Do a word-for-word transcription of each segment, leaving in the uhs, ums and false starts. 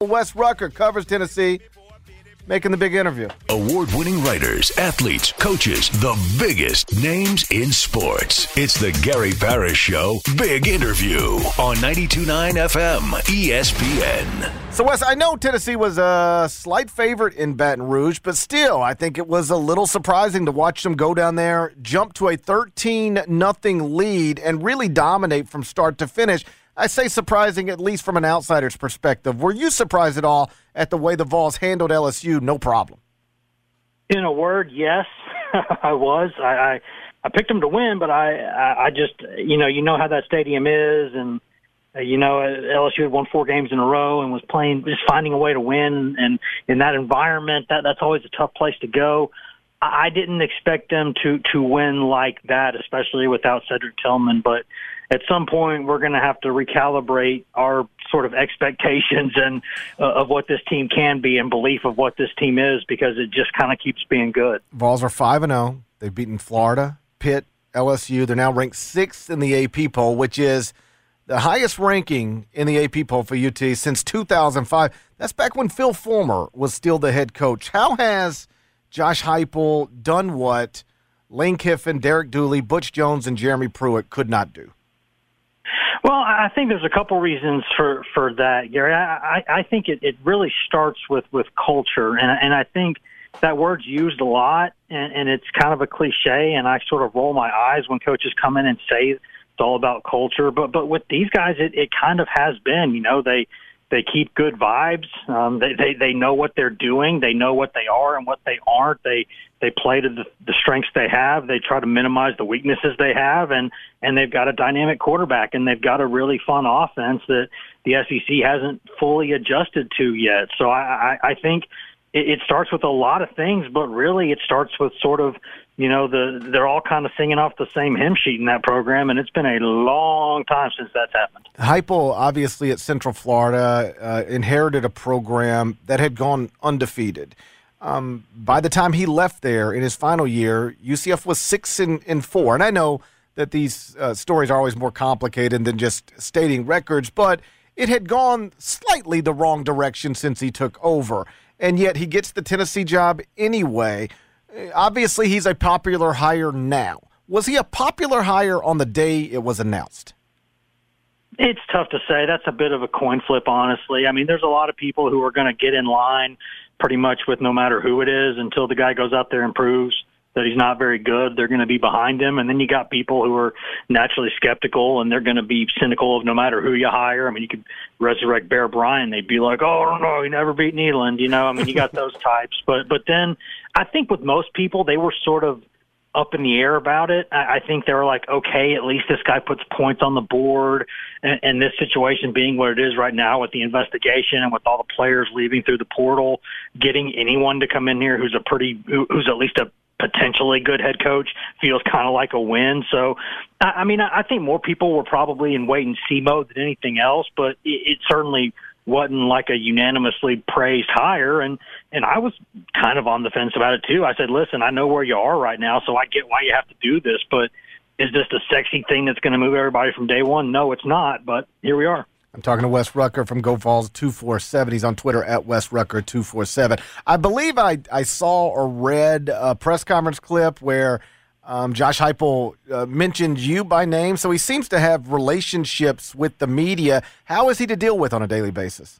Wes Rucker covers Tennessee, making the big interview. Award-winning writers, athletes, coaches, the biggest names in sports. It's the Gary Parrish Show Big Interview on ninety-two point nine F M E S P N. So, Wes, I know Tennessee was a slight favorite in Baton Rouge, but still, I think it was a little surprising to watch them go down there, jump to a thirteen nothing lead, and really dominate from start to finish. I say surprising, at least from an outsider's perspective. Were you surprised at all at the way the Vols handled L S U? No problem. In a word, yes, I was. I, I I picked them to win, but I, I I just you know you know how that stadium is, and uh, you know L S U had won four games in a row and was playing just finding a way to win, and in that environment, that that's always a tough place to go. I, I didn't expect them to to win like that, especially without Cedric Tillman, but. At some point, we're going to have to recalibrate our sort of expectations and uh, of what this team can be and belief of what this team is because it just kind of keeps being good. Vols are five and oh. They've beaten Florida, Pitt, L S U. They're now ranked sixth in the A P poll, which is the highest ranking in the A P poll for U T since two thousand five. That's back when Phil Fulmer was still the head coach. How has Josh Heupel done what Lane Kiffin, Derek Dooley, Butch Jones, and Jeremy Pruitt could not do? Well, I think there's a couple reasons for, for that, Gary. I, I think it, it really starts with, with culture, and, and I think that word's used a lot, and, and it's kind of a cliche, and I sort of roll my eyes when coaches come in and say it's all about culture. But but with these guys, it, it kind of has been. You know, they they keep good vibes. Um, they, they, they know what they're doing. They know what they are and what they aren't. They they play to the, the strengths they have. They try to minimize the weaknesses they have, and, and they've got a dynamic quarterback, and they've got a really fun offense that the S E C hasn't fully adjusted to yet. So I, I, I think it, it starts with a lot of things, but really it starts with sort of, you know, the they're all kind of singing off the same hymn sheet in that program, and it's been a long time since that's happened. Heupel, obviously at Central Florida, uh, inherited a program that had gone undefeated. Um, by the time he left there in his final year, U C F was six and, and four. And I know that these uh, stories are always more complicated than just stating records, but it had gone slightly the wrong direction since he took over. And yet he gets the Tennessee job anyway. Obviously, he's a popular hire now. Was he a popular hire on the day it was announced? It's tough to say. That's a bit of a coin flip, honestly. I mean, there's a lot of people who are going to get in line pretty much with no matter who it is until the guy goes out there and proves that he's not very good. They're going to be behind him. And then you got people who are naturally skeptical, and they're going to be cynical of no matter who you hire. I mean, you could resurrect Bear Bryant. They'd be like, oh, I don't know. He never beat Neyland. You know, I mean, you got those types. But but then I think with most people, they were sort of up in the air about it. I, I think they were like, okay, at least this guy puts points on the board. And, and this situation being what it is right now with the investigation and with all the players leaving through the portal, getting anyone to come in here who's a pretty who, who's at least a potentially good head coach feels kind of like a win. So, I mean, I think more people were probably in wait-and-see mode than anything else, but it, it certainly wasn't like a unanimously praised hire, and, and I was kind of on the fence about it too. I said, listen, I know where you are right now, so I get why you have to do this, but is this the sexy thing that's going to move everybody from day one? No, it's not, but here we are. I'm talking to Wes Rucker from Go Vols two forty-seven. He's on Twitter at Wes Rucker two forty-seven. I believe I, I saw or read a press conference clip where um, Josh Heupel uh, mentioned you by name, so he seems to have relationships with the media. How is he to deal with on a daily basis?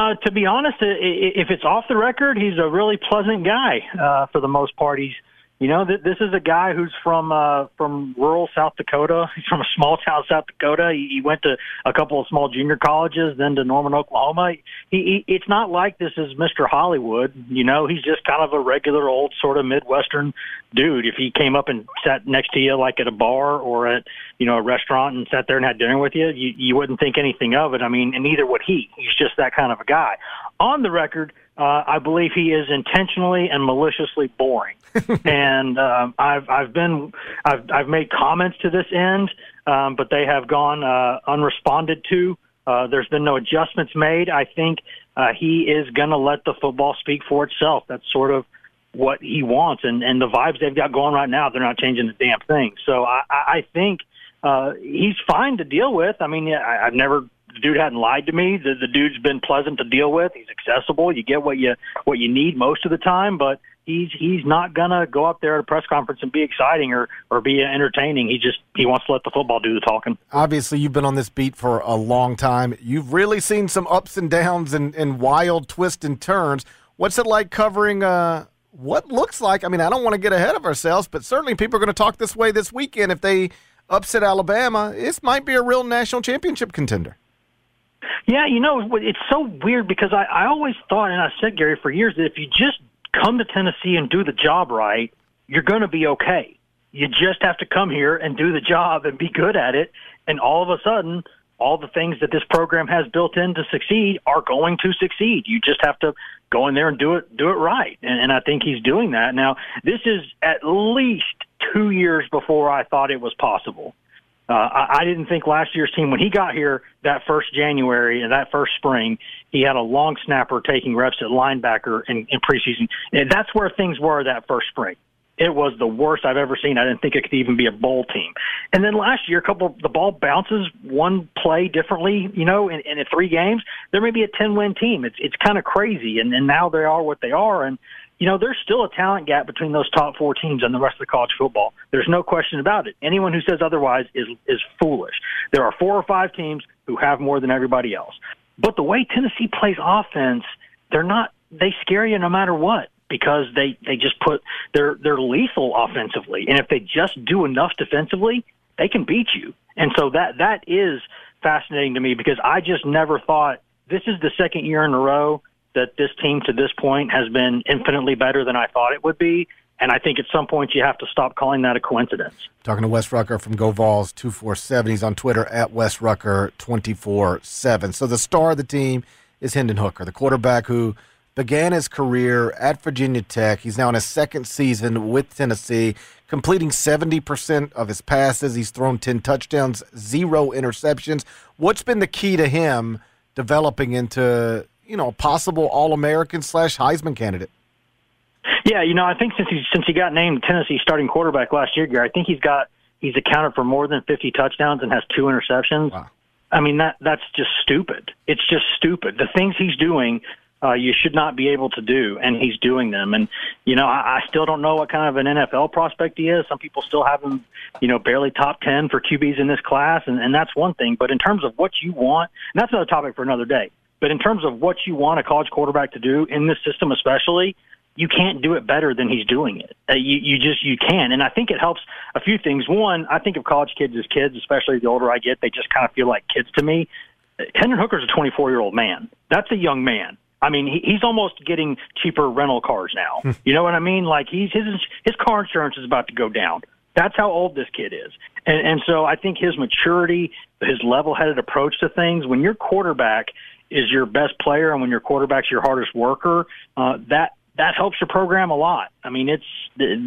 Uh, to be honest, if it's off the record, he's a really pleasant guy uh, for the most part. He's, you know, th- this is a guy who's from uh, from rural South Dakota. He's from a small town, South Dakota. He, he went to a couple of small junior colleges, then to Norman, Oklahoma. He, he, it's not like this is Mister Hollywood. You know, he's just kind of a regular old sort of Midwestern dude. If he came up and sat next to you, like at a bar or at, you know, a restaurant and sat there and had dinner with you, you, you wouldn't think anything of it. I mean, and neither would he. He's just that kind of a guy. On the record, Uh, I believe he is intentionally and maliciously boring, and um, I've I've been I've I've made comments to this end, um, but they have gone uh, unresponded to. Uh, there's been no adjustments made. I think uh, he is going to let the football speak for itself. That's sort of what he wants, and and the vibes they've got going right now, they're not changing a damn thing. So I I think uh, he's fine to deal with. I mean, I, I've never. The dude hadn't lied to me. The, the dude's been pleasant to deal with. He's accessible. You get what you what you need most of the time, but he's he's not going to go up there at a press conference and be exciting or, or be entertaining. He just he wants to let the football do the talking. Obviously, you've been on this beat for a long time. You've really seen some ups and downs and, and wild twists and turns. What's it like covering uh, what looks like? I mean, I don't want to get ahead of ourselves, but certainly people are going to talk this way this weekend. If they upset Alabama, this might be a real national championship contender. Yeah, you know, it's so weird because I, I always thought, and I said, Gary, for years, that if you just come to Tennessee and do the job right, you're going to be okay. You just have to come here and do the job and be good at it, and all of a sudden, all the things that this program has built in to succeed are going to succeed. You just have to go in there and do it, do it right, and, and I think he's doing that. Now, this is at least two years before I thought it was possible. Uh, I, I didn't think last year's team, when he got here that first January and that first spring, he had a long snapper taking reps at linebacker in, in preseason. And that's where things were that first spring. It was the worst I've ever seen. I didn't think it could even be a bowl team. And then last year, a couple of the ball bounces one play differently, you know, in, in three games. There may be a ten-win team. It's it's kind of crazy, and, and now they are what they are. And, you know, there's still a talent gap between those top four teams and the rest of the college football. There's no question about it. Anyone who says otherwise is is foolish. There are four or five teams who have more than everybody else. But the way Tennessee plays offense, they're not they scare you no matter what, because they, they just put they're they're lethal offensively. And if they just do enough defensively, they can beat you. And so that that is fascinating to me, because I just never thought, this is the second year in a row that this team to this point has been infinitely better than I thought it would be. And I think at some point you have to stop calling that a coincidence. Talking to Wes Rucker from Go Vols two forty-seven. He's on Twitter at Wes Rucker two forty-seven. So the star of the team is Hendon Hooker, the quarterback who began his career at Virginia Tech. He's now in his second season with Tennessee, completing seventy percent of his passes. He's thrown ten touchdowns, zero interceptions. What's been the key to him developing into – you know, possible All-American slash Heisman candidate? Yeah, you know, I think since he since he got named Tennessee starting quarterback last year, Gary, I think he's got he's accounted for more than fifty touchdowns and has two interceptions. Wow. I mean, that that's just stupid. It's just stupid. The things he's doing, uh, you should not be able to do, and he's doing them. And you know, I, I still don't know what kind of an N F L prospect he is. Some people still have him, you know, barely top ten for Q Bs in this class, and, and that's one thing. But in terms of what you want, and that's another topic for another day. But in terms of what you want a college quarterback to do in this system, especially, you can't do it better than he's doing it. Uh, you, you just you can. And I think it helps a few things. One, I think of college kids as kids, especially the older I get. They just kind of feel like kids to me. Hendon Hooker's a twenty-four-year-old man. That's a young man. I mean, he, he's almost getting cheaper rental cars now. You know what I mean? Like he's his his car insurance is about to go down. That's how old this kid is. And, and so I think his maturity, his level-headed approach to things, when your quarterback – is your best player, and when your quarterback's your hardest worker, uh, that that helps your program a lot. I mean, it's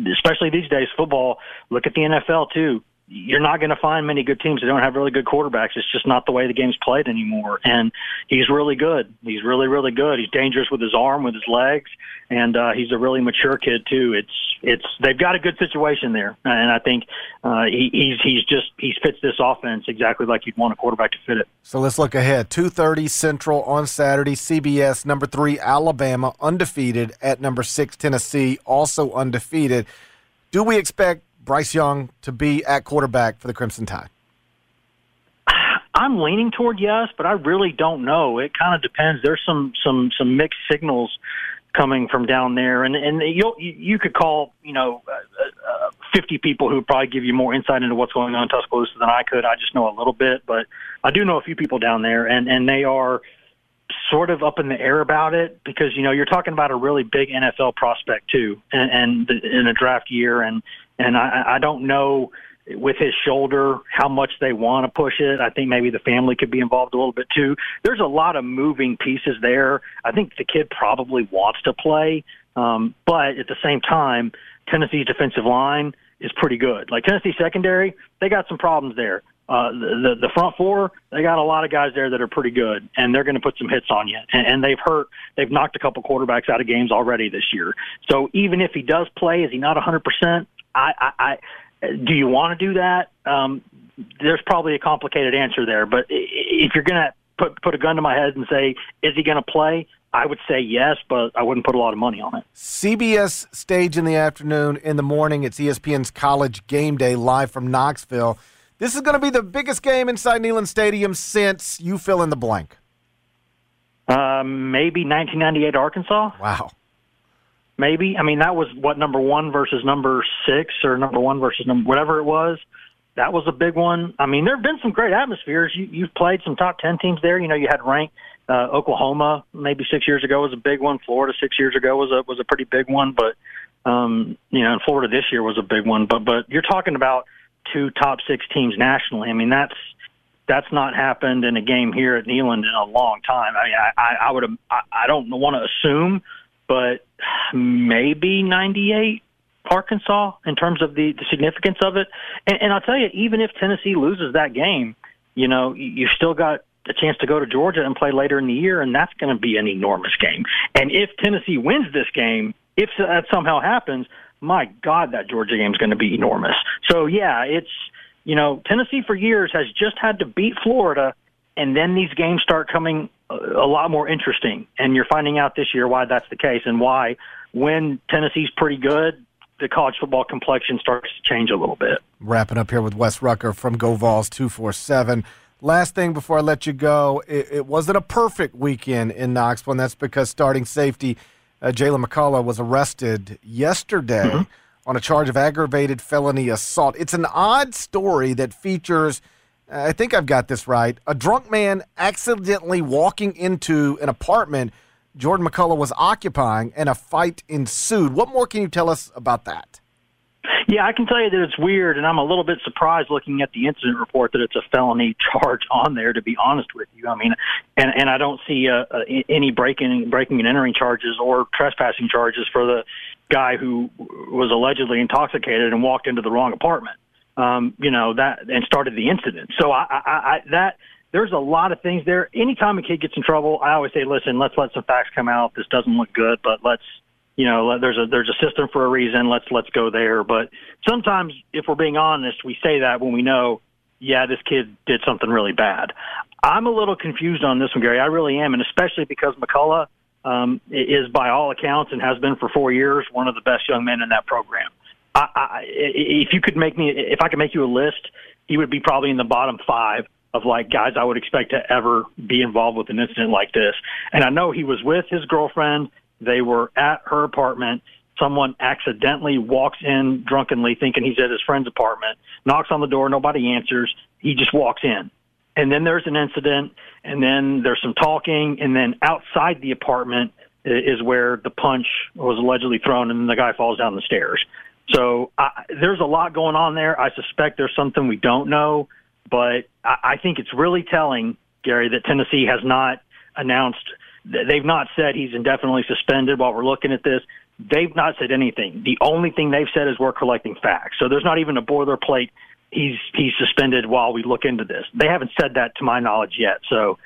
especially these days, football, look at the N F L too. You're not going to find many good teams that don't have really good quarterbacks. It's just not the way the game's played anymore. And he's really good. He's really, really good. He's dangerous with his arm, with his legs, and uh, he's a really mature kid too. It's it's they've got a good situation there, and I think uh, he, he's he's just he fits this offense exactly like you'd want a quarterback to fit it. So let's look ahead. two thirty Central on Saturday. C B S number three Alabama undefeated at number six Tennessee also undefeated. Do we expect Bryce Young to be at quarterback for the Crimson Tide? I'm leaning toward yes, but I really don't know. It kind of depends. There's some some some mixed signals coming from down there, and and you you could call you know uh, uh, fifty people who would probably give you more insight into what's going on in Tuscaloosa than I could. I just know a little bit, but I do know a few people down there, and and they are sort of up in the air about it because you know you're talking about a really big N F L prospect too, and, and the, in a draft year, and and I, I don't know. With his shoulder, how much they want to push it. I think maybe the family could be involved a little bit too. There's a lot of moving pieces there. I think the kid probably wants to play, um, but at the same time, Tennessee's defensive line is pretty good. Like Tennessee secondary, they got some problems there. Uh, the, the front four, they got a lot of guys there that are pretty good, and they're going to put some hits on you. And, and they've hurt, they've knocked a couple quarterbacks out of games already this year. So even if he does play, is he not one hundred percent? I, I, I Do you want to do that? Um, there's probably a complicated answer there, but if you're going to put put a gun to my head and say, is he going to play? I would say yes, but I wouldn't put a lot of money on it. C B S stage in the afternoon. In the morning, it's E S P N's College Game Day live from Knoxville. This is going to be the biggest game inside Neyland Stadium since you fill in the blank. Uh, maybe nineteen ninety-eight Arkansas. Wow. Maybe. I mean, that was what, number one versus number six or number one versus number whatever it was. That was a big one. I mean, there have been some great atmospheres. You, you've played some top ten teams there. You know, you had ranked uh, Oklahoma maybe six years ago was a big one. Florida six years ago was a was a pretty big one. But, um, you know, and Florida this year was a big one. But but you're talking about two top six teams nationally. I mean, that's that's not happened in a game here at Neyland in a long time. I mean, I, I, I would I, I don't want to assume, but maybe ninety-eight Arkansas in terms of the, the significance of it. And, and I'll tell you, even if Tennessee loses that game, you know, you've still got a chance to go to Georgia and play later in the year, and that's going to be an enormous game. And if Tennessee wins this game, if that somehow happens, my God, that Georgia game is going to be enormous. So, yeah, it's, you know, Tennessee for years has just had to beat Florida, and then these games start coming a lot more interesting, and you're finding out this year why that's the case and why when Tennessee's pretty good, the college football complexion starts to change a little bit. Wrapping up here with Wes Rucker from Go Vols two forty-seven. Last thing before I let you go, it, it wasn't a perfect weekend in Knoxville, and that's because starting safety uh, Jalen McCullough was arrested yesterday mm-hmm. on a charge of aggravated felony assault. It's an odd story that features – I think I've got this right. A drunk man accidentally walking into an apartment Jordan McCullough was occupying, and a fight ensued. What more can you tell us about that? Yeah, I can tell you that it's weird, and I'm a little bit surprised looking at the incident report that it's a felony charge on there, to be honest with you. I mean, and, and I don't see uh, uh, any breaking breaking and entering charges or trespassing charges for the guy who was allegedly intoxicated and walked into the wrong apartment. Um, you know, that and started the incident. So I, I, I, that there's a lot of things there. Anytime a kid gets in trouble, I always say, listen, let's let some facts come out. This doesn't look good, but let's, you know, let, there's a there's a system for a reason. Let's let's go there. But sometimes, if we're being honest, we say that when we know, yeah, this kid did something really bad. I'm a little confused on this one, Gary. I really am, and especially because McCullough um, is, by all accounts, and has been for four years, one of the best young men in that program. I, I, if you could make me, if I could make you a list, he would be probably in the bottom five of like guys I would expect to ever be involved with an incident like this. And I know he was with his girlfriend. They were at her apartment. Someone accidentally walks in drunkenly thinking he's at his friend's apartment, knocks on the door. Nobody answers. He just walks in. And then there's an incident, and then there's some talking. And then outside the apartment is where the punch was allegedly thrown, and then the guy falls down the stairs. So uh, there's a lot going on there. I suspect there's something we don't know, but I, I think it's really telling, Gary, that Tennessee has not announced – they've not said he's indefinitely suspended while we're looking at this. They've not said anything. The only thing they've said is we're collecting facts. So there's not even a boilerplate he's, he's suspended while we look into this. They haven't said that to my knowledge yet. So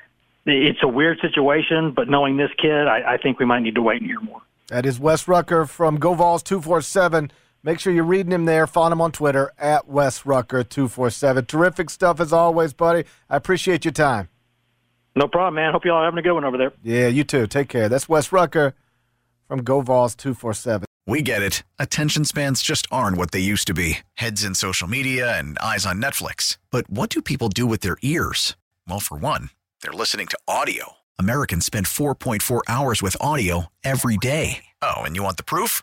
it's a weird situation, but knowing this kid, I, I think we might need to wait and hear more. That is Wes Rucker from Go Vols two forty-seven. Make sure you're reading him there. Find him on Twitter, at Wes Rucker two forty-seven. Terrific stuff as always, buddy. I appreciate your time. No problem, man. Hope you all are having a good one over there. Yeah, you too. Take care. That's Wes Rucker from Go Vols two forty-seven. We get it. Attention spans just aren't what they used to be. Heads in social media and eyes on Netflix. But what do people do with their ears? Well, for one, they're listening to audio. Americans spend four point four hours with audio every day. Oh, and you want the proof?